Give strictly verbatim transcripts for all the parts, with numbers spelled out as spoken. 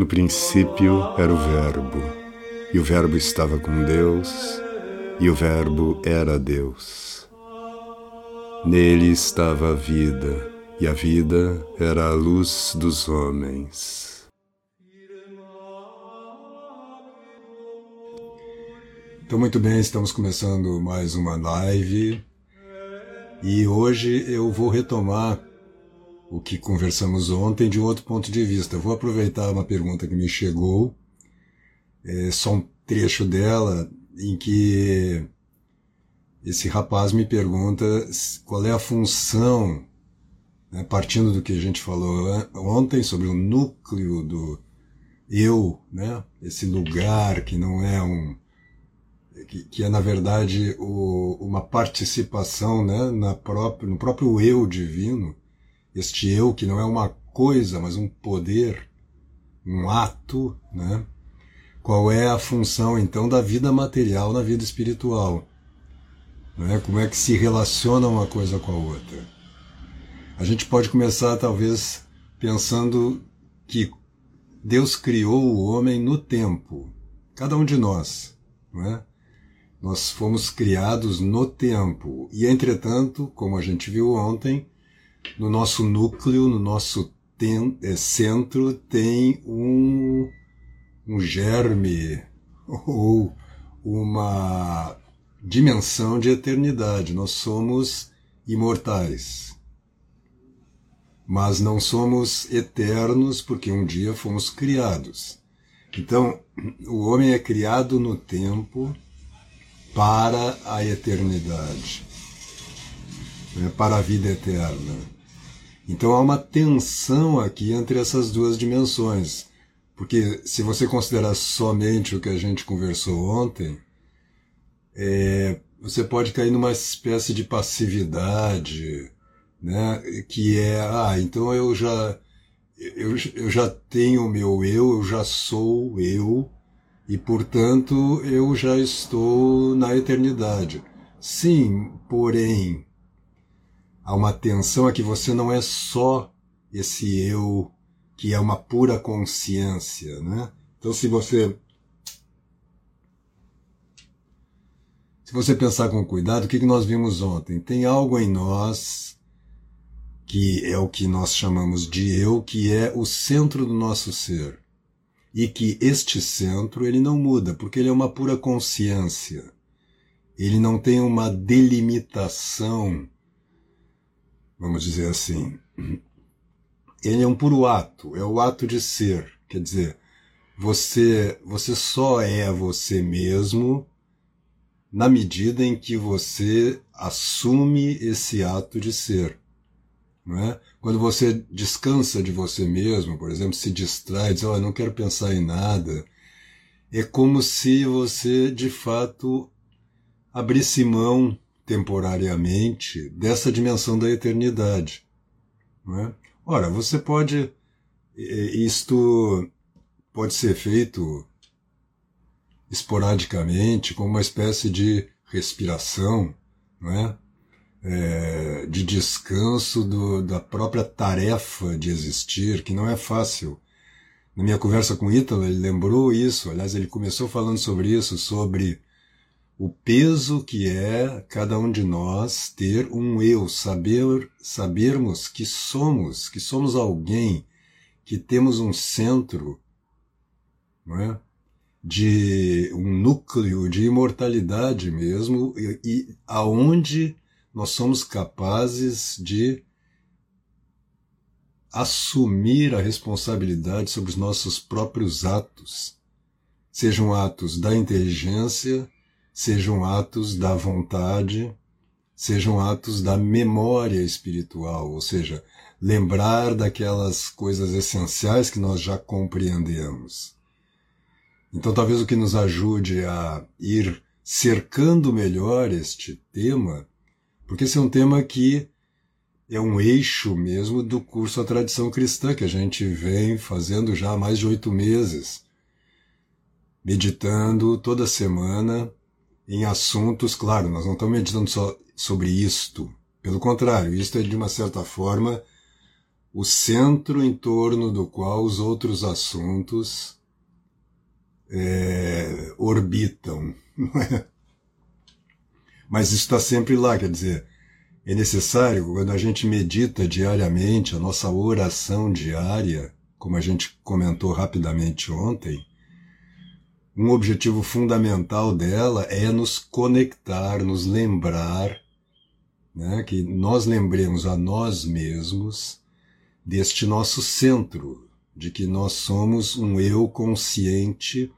No princípio era o Verbo, e o Verbo estava com Deus, e o Verbo era Deus. Nele estava a vida, e a vida era a luz dos homens. Então, muito bem, estamos começando mais uma live, e hoje eu vou retomar o que conversamos ontem de um outro ponto de vista. Eu vou aproveitar uma pergunta que me chegou, é só um trecho dela, em que esse rapaz me pergunta qual é a função, né, partindo do que a gente falou ontem sobre o núcleo do eu, né, esse lugar que não é um, que, que é na verdade o, uma participação, né, na própria, no próprio eu divino. Este eu que não é uma coisa, mas um poder, um ato, né? Qual é a função, então, da vida material na vida espiritual? Né? Como é que se relaciona uma coisa com a outra? A gente pode começar, talvez, pensando que Deus criou o homem no tempo. Cada um de nós, né? Nós fomos criados no tempo. E, entretanto, como a gente viu ontem, no nosso núcleo, no nosso ten, é, centro, tem um, um germe ou uma dimensão de eternidade. Nós somos imortais, mas não somos eternos porque um dia fomos criados. Então, o homem é criado no tempo para a eternidade, para a vida eterna. Então há uma tensão aqui entre essas duas dimensões, porque se você considerar somente o que a gente conversou ontem, é, você pode cair numa espécie de passividade, né, que é, ah, então eu já, eu, eu já tenho o meu eu, eu já sou eu, e portanto eu já estou na eternidade. Sim, porém, há uma tensão a que você não é só esse eu que é uma pura consciência, né? Então se você se você pensar com cuidado, o que nós vimos ontem? Tem algo em nós que é o que nós chamamos de eu, que é o centro do nosso ser, e que este centro ele não muda, porque ele é uma pura consciência. Ele não tem uma delimitação, vamos dizer assim. Ele é um puro ato, é o ato de ser. Quer dizer, você, você só é você mesmo na medida em que você assume esse ato de ser. Não é? Quando você descansa de você mesmo, por exemplo, se distrai, diz, oh, eu não quero pensar em nada, é como se você, de fato, abrisse mão temporariamente dessa dimensão da eternidade, não é? Ora, você pode, isto pode ser feito esporadicamente, como uma espécie de respiração, não é? É, de descanso do, da própria tarefa de existir, que não é fácil. Na minha conversa com o Ítalo, ele lembrou isso, aliás, ele começou falando sobre isso, sobre o peso que é cada um de nós ter um eu, saber, sabermos que somos, que somos alguém, que temos um centro, não é? De um núcleo de imortalidade mesmo, e, e aonde nós somos capazes de assumir a responsabilidade sobre os nossos próprios atos, sejam atos da inteligência, sejam atos da vontade, sejam atos da memória espiritual, ou seja, lembrar daquelas coisas essenciais que nós já compreendemos. Então talvez o que nos ajude a ir cercando melhor este tema, porque esse é um tema que é um eixo mesmo do curso A Tradição Cristã, que a gente vem fazendo já há mais de oito meses, meditando toda semana, em assuntos, claro, nós não estamos meditando só sobre isto. Pelo contrário, isto é, de uma certa forma, o centro em torno do qual os outros assuntos é, orbitam. Não é? Mas isso está sempre lá, quer dizer, é necessário, quando a gente medita diariamente, a nossa oração diária, como a gente comentou rapidamente ontem, um objetivo fundamental dela é nos conectar, nos lembrar, né, que nós lembremos a nós mesmos deste nosso centro, de que nós somos um eu consciente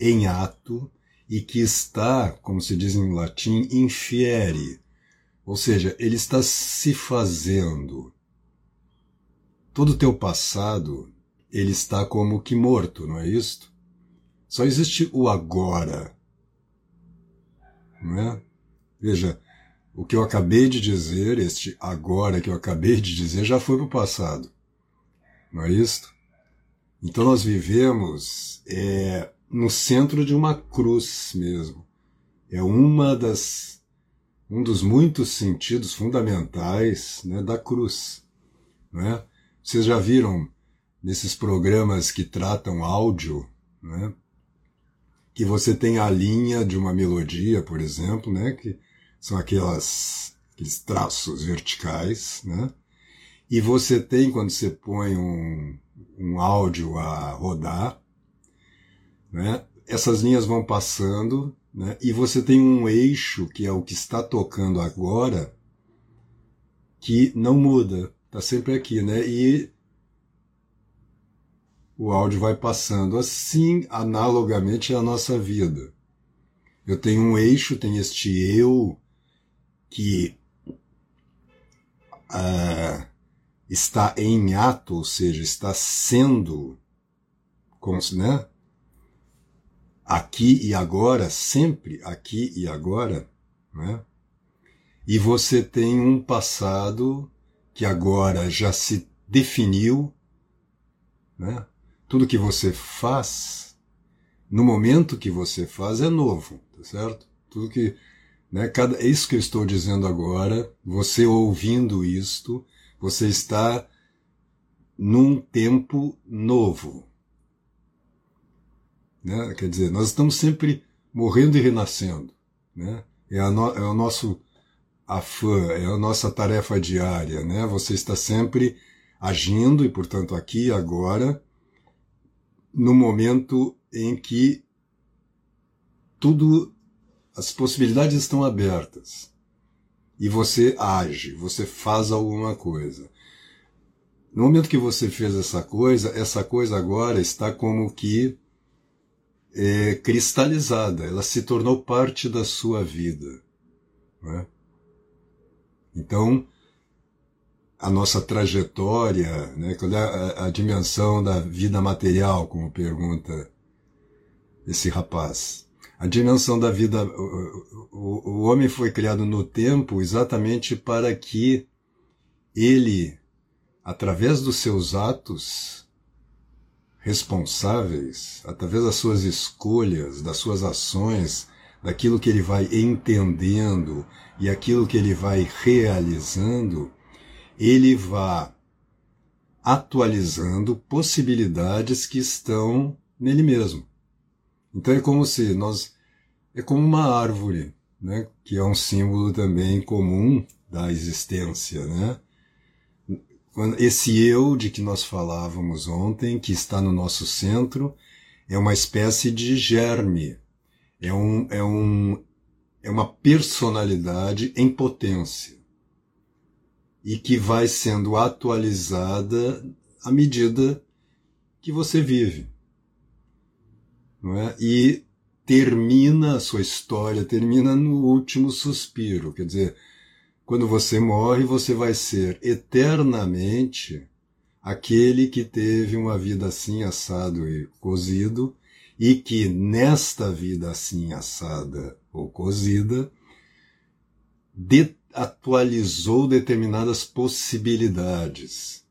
em ato e que está, como se diz em latim, in fieri, ou seja, ele está se fazendo. Todo o teu passado, ele está como que morto, não é isto? Só existe o agora, não é? Veja, o que eu acabei de dizer, este agora que eu acabei de dizer, já foi para o passado, não é isto? Então nós vivemos é, no centro de uma cruz mesmo. É uma das, um dos muitos sentidos fundamentais, né, da cruz, não é? Vocês já viram nesses programas que tratam áudio, não é? Que você tem a linha de uma melodia, por exemplo, né, que são aquelas, aqueles traços verticais, né, e você tem, quando você põe um, um áudio a rodar, né, essas linhas vão passando, né, e você tem um eixo, que é o que está tocando agora, que não muda, está sempre aqui, né, e o áudio vai passando assim, analogamente à nossa vida. Eu tenho um eixo, tem este eu que uh, está em ato, ou seja, está sendo, né, aqui e agora, sempre aqui e agora, né? E você tem um passado que agora já se definiu, né? Tudo que você faz, no momento que você faz, é novo, tá certo? Tudo que, né, cada, é isso que eu estou dizendo agora, você ouvindo isto, você está num tempo novo, né? Quer dizer, nós estamos sempre morrendo e renascendo, né? É, a no, é o nosso afã, é a nossa tarefa diária, né? Você está sempre agindo e, portanto, aqui e agora, no momento em que tudo, as possibilidades estão abertas e você age, você faz alguma coisa. No momento que você fez essa coisa, essa coisa agora está como que é, cristalizada, ela se tornou parte da sua vida, né? Então, a nossa trajetória, né? Qual é a, a dimensão da vida material, como pergunta esse rapaz? A dimensão da vida... O, o, o homem foi criado no tempo exatamente para que ele, através dos seus atos responsáveis, através das suas escolhas, das suas ações, daquilo que ele vai entendendo e aquilo que ele vai realizando, ele vai atualizando possibilidades que estão nele mesmo. Então é como se nós... É como uma árvore, né? Que é um símbolo também comum da existência, né? Esse eu de que nós falávamos ontem, que está no nosso centro, é uma espécie de germe. É, um, é, um, é uma personalidade em potência, e que vai sendo atualizada à medida que você vive, não é? E termina a sua história, termina no último suspiro. Quer dizer, quando você morre, você vai ser eternamente aquele que teve uma vida assim, assado e cozido, e que nesta vida assim, assada ou cozida, determina, atualizou determinadas possibilidades,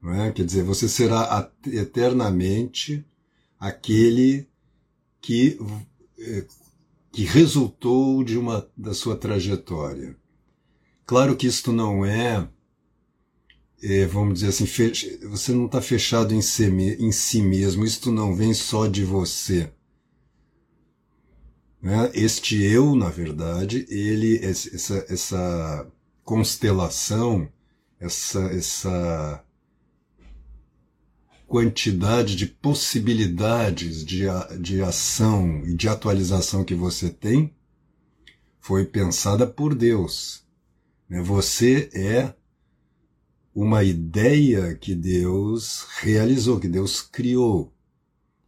não é? Quer dizer, você será eternamente aquele que, que resultou de uma, da sua trajetória. Claro que isto não é, é, vamos dizer assim, fech... você não está fechado em si, em si mesmo, isto não vem só de você. Né? Este eu, na verdade, ele, essa, essa constelação, essa, essa quantidade de possibilidades de, de ação e de atualização que você tem, foi pensada por Deus. Você é uma ideia que Deus realizou, que Deus criou.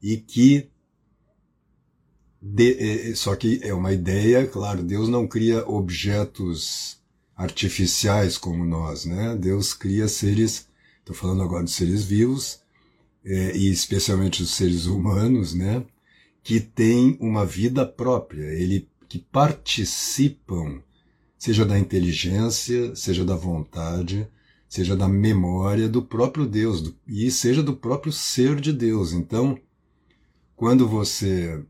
E que... De, só que é uma ideia, claro, Deus não cria objetos artificiais como nós, né? Deus cria seres, estou falando agora dos seres vivos, é, e especialmente os seres humanos, né? Que têm uma vida própria, ele, que participam, seja da inteligência, seja da vontade, seja da memória do próprio Deus, do, e seja do próprio ser de Deus. Então, quando você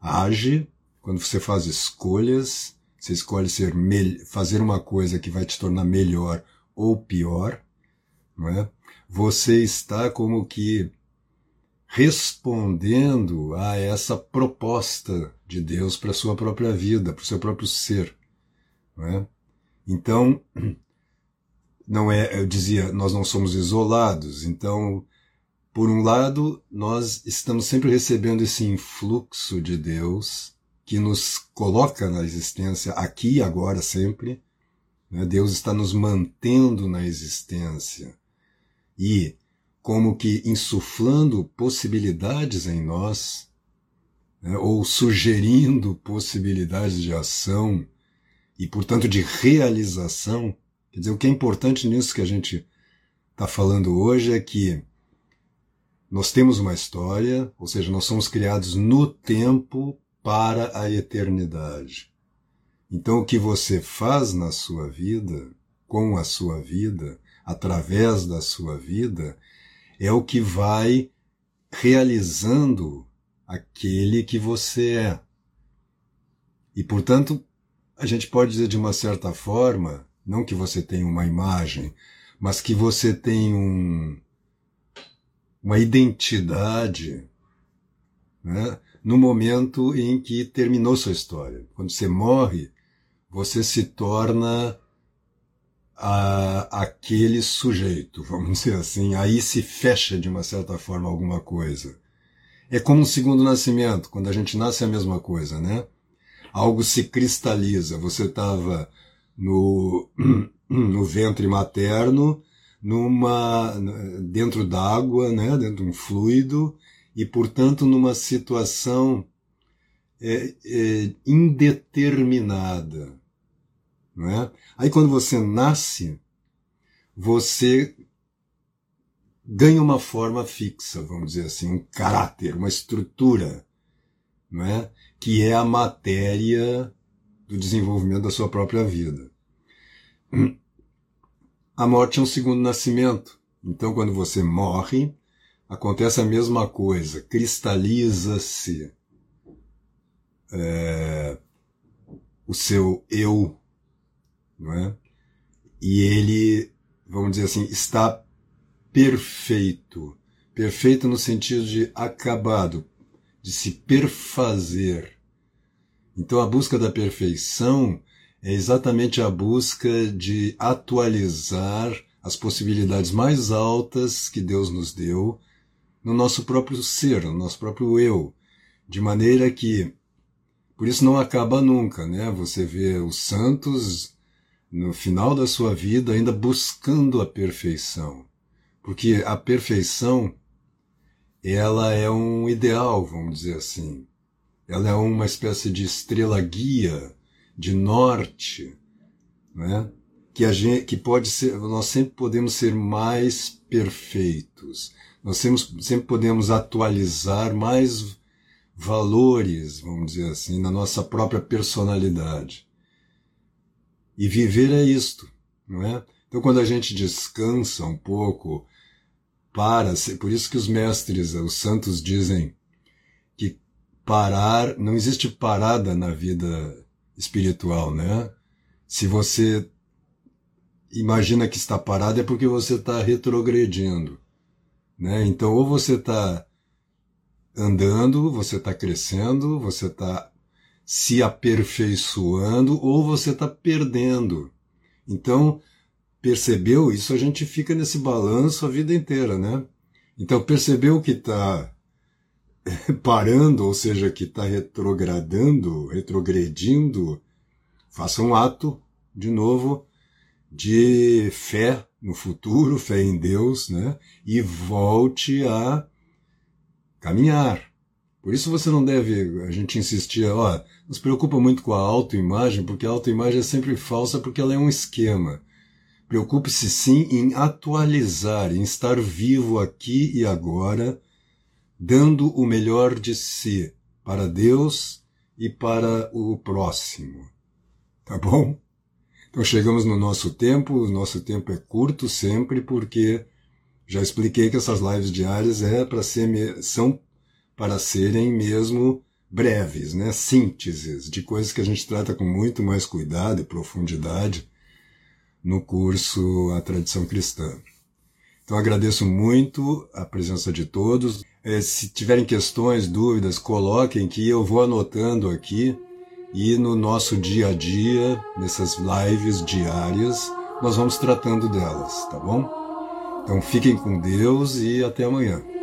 age, quando você faz escolhas, você escolhe ser me- fazer uma coisa que vai te tornar melhor ou pior, não é? Você está como que respondendo a essa proposta de Deus para a sua própria vida, para o seu próprio ser. Não é? Então, não é, eu dizia, nós não somos isolados. Então, por um lado, nós estamos sempre recebendo esse influxo de Deus que nos coloca na existência aqui e agora sempre. Né? Deus está nos mantendo na existência e como que insuflando possibilidades em nós, né? Ou sugerindo possibilidades de ação e, portanto, de realização. Quer dizer, o que é importante nisso que a gente está falando hoje é que nós temos uma história, ou seja, nós somos criados no tempo para a eternidade. Então, o que você faz na sua vida, com a sua vida, através da sua vida, é o que vai realizando aquele que você é. E, portanto, a gente pode dizer de uma certa forma, não que você tenha uma imagem, mas que você tem um, uma identidade, né, no momento em que terminou sua história. Quando você morre, você se torna a, aquele sujeito, vamos dizer assim. Aí se fecha, de uma certa forma, alguma coisa. É como um segundo nascimento, quando a gente nasce é a mesma coisa, né? Algo se cristaliza. Você estava no, no ventre materno, numa, dentro d'água, né, dentro de um fluido, e, portanto, numa situação é, é, indeterminada. Não é? Aí, quando você nasce, você ganha uma forma fixa, vamos dizer assim, um caráter, uma estrutura, não é? Que é a matéria do desenvolvimento da sua própria vida. A morte é um segundo nascimento. Então, quando você morre, acontece a mesma coisa. Cristaliza-se é, o seu eu, não é? E ele, vamos dizer assim, está perfeito. Perfeito no sentido de acabado, de se perfazer. Então a busca da perfeição é exatamente a busca de atualizar as possibilidades mais altas que Deus nos deu no nosso próprio ser, no nosso próprio eu. De maneira que, por isso não acaba nunca, né? Você vê os santos no final da sua vida ainda buscando a perfeição. Porque a perfeição, ela é um ideal, vamos dizer assim. Ela é uma espécie de estrela guia, de norte, né? Que, a gente, que pode ser, nós sempre podemos ser mais perfeitos, nós temos, sempre podemos atualizar mais valores, vamos dizer assim, na nossa própria personalidade. E viver é isto, não é? Então, quando a gente descansa um pouco, para, por isso que os mestres, os santos dizem, parar, não existe parada na vida espiritual, né? Se você imagina que está parado é porque você está retrogredindo, né? Então, ou você está andando, você está crescendo, você está se aperfeiçoando, ou você está perdendo. Então, percebeu? Isso a gente fica nesse balanço a vida inteira, né? Então, percebeu que está parando, ou seja, que está retrogradando, retrogredindo, faça um ato, de novo, de fé no futuro, fé em Deus, né? E volte a caminhar. Por isso você não deve, a gente insistia, ó, nos preocupa muito com a autoimagem, porque a autoimagem é sempre falsa, porque ela é um esquema. Preocupe-se sim em atualizar, em estar vivo aqui e agora, dando o melhor de si para Deus e para o próximo. Tá bom? Então chegamos no nosso tempo, o nosso tempo é curto sempre, porque já expliquei que essas lives diárias é para ser, são para serem mesmo breves, né? Sínteses de coisas que a gente trata com muito mais cuidado e profundidade no curso A Tradição Cristã. Então agradeço muito a presença de todos. Se tiverem questões, dúvidas, coloquem que eu vou anotando aqui. E no nosso dia a dia, nessas lives diárias, nós vamos tratando delas, tá bom? Então fiquem com Deus e até amanhã.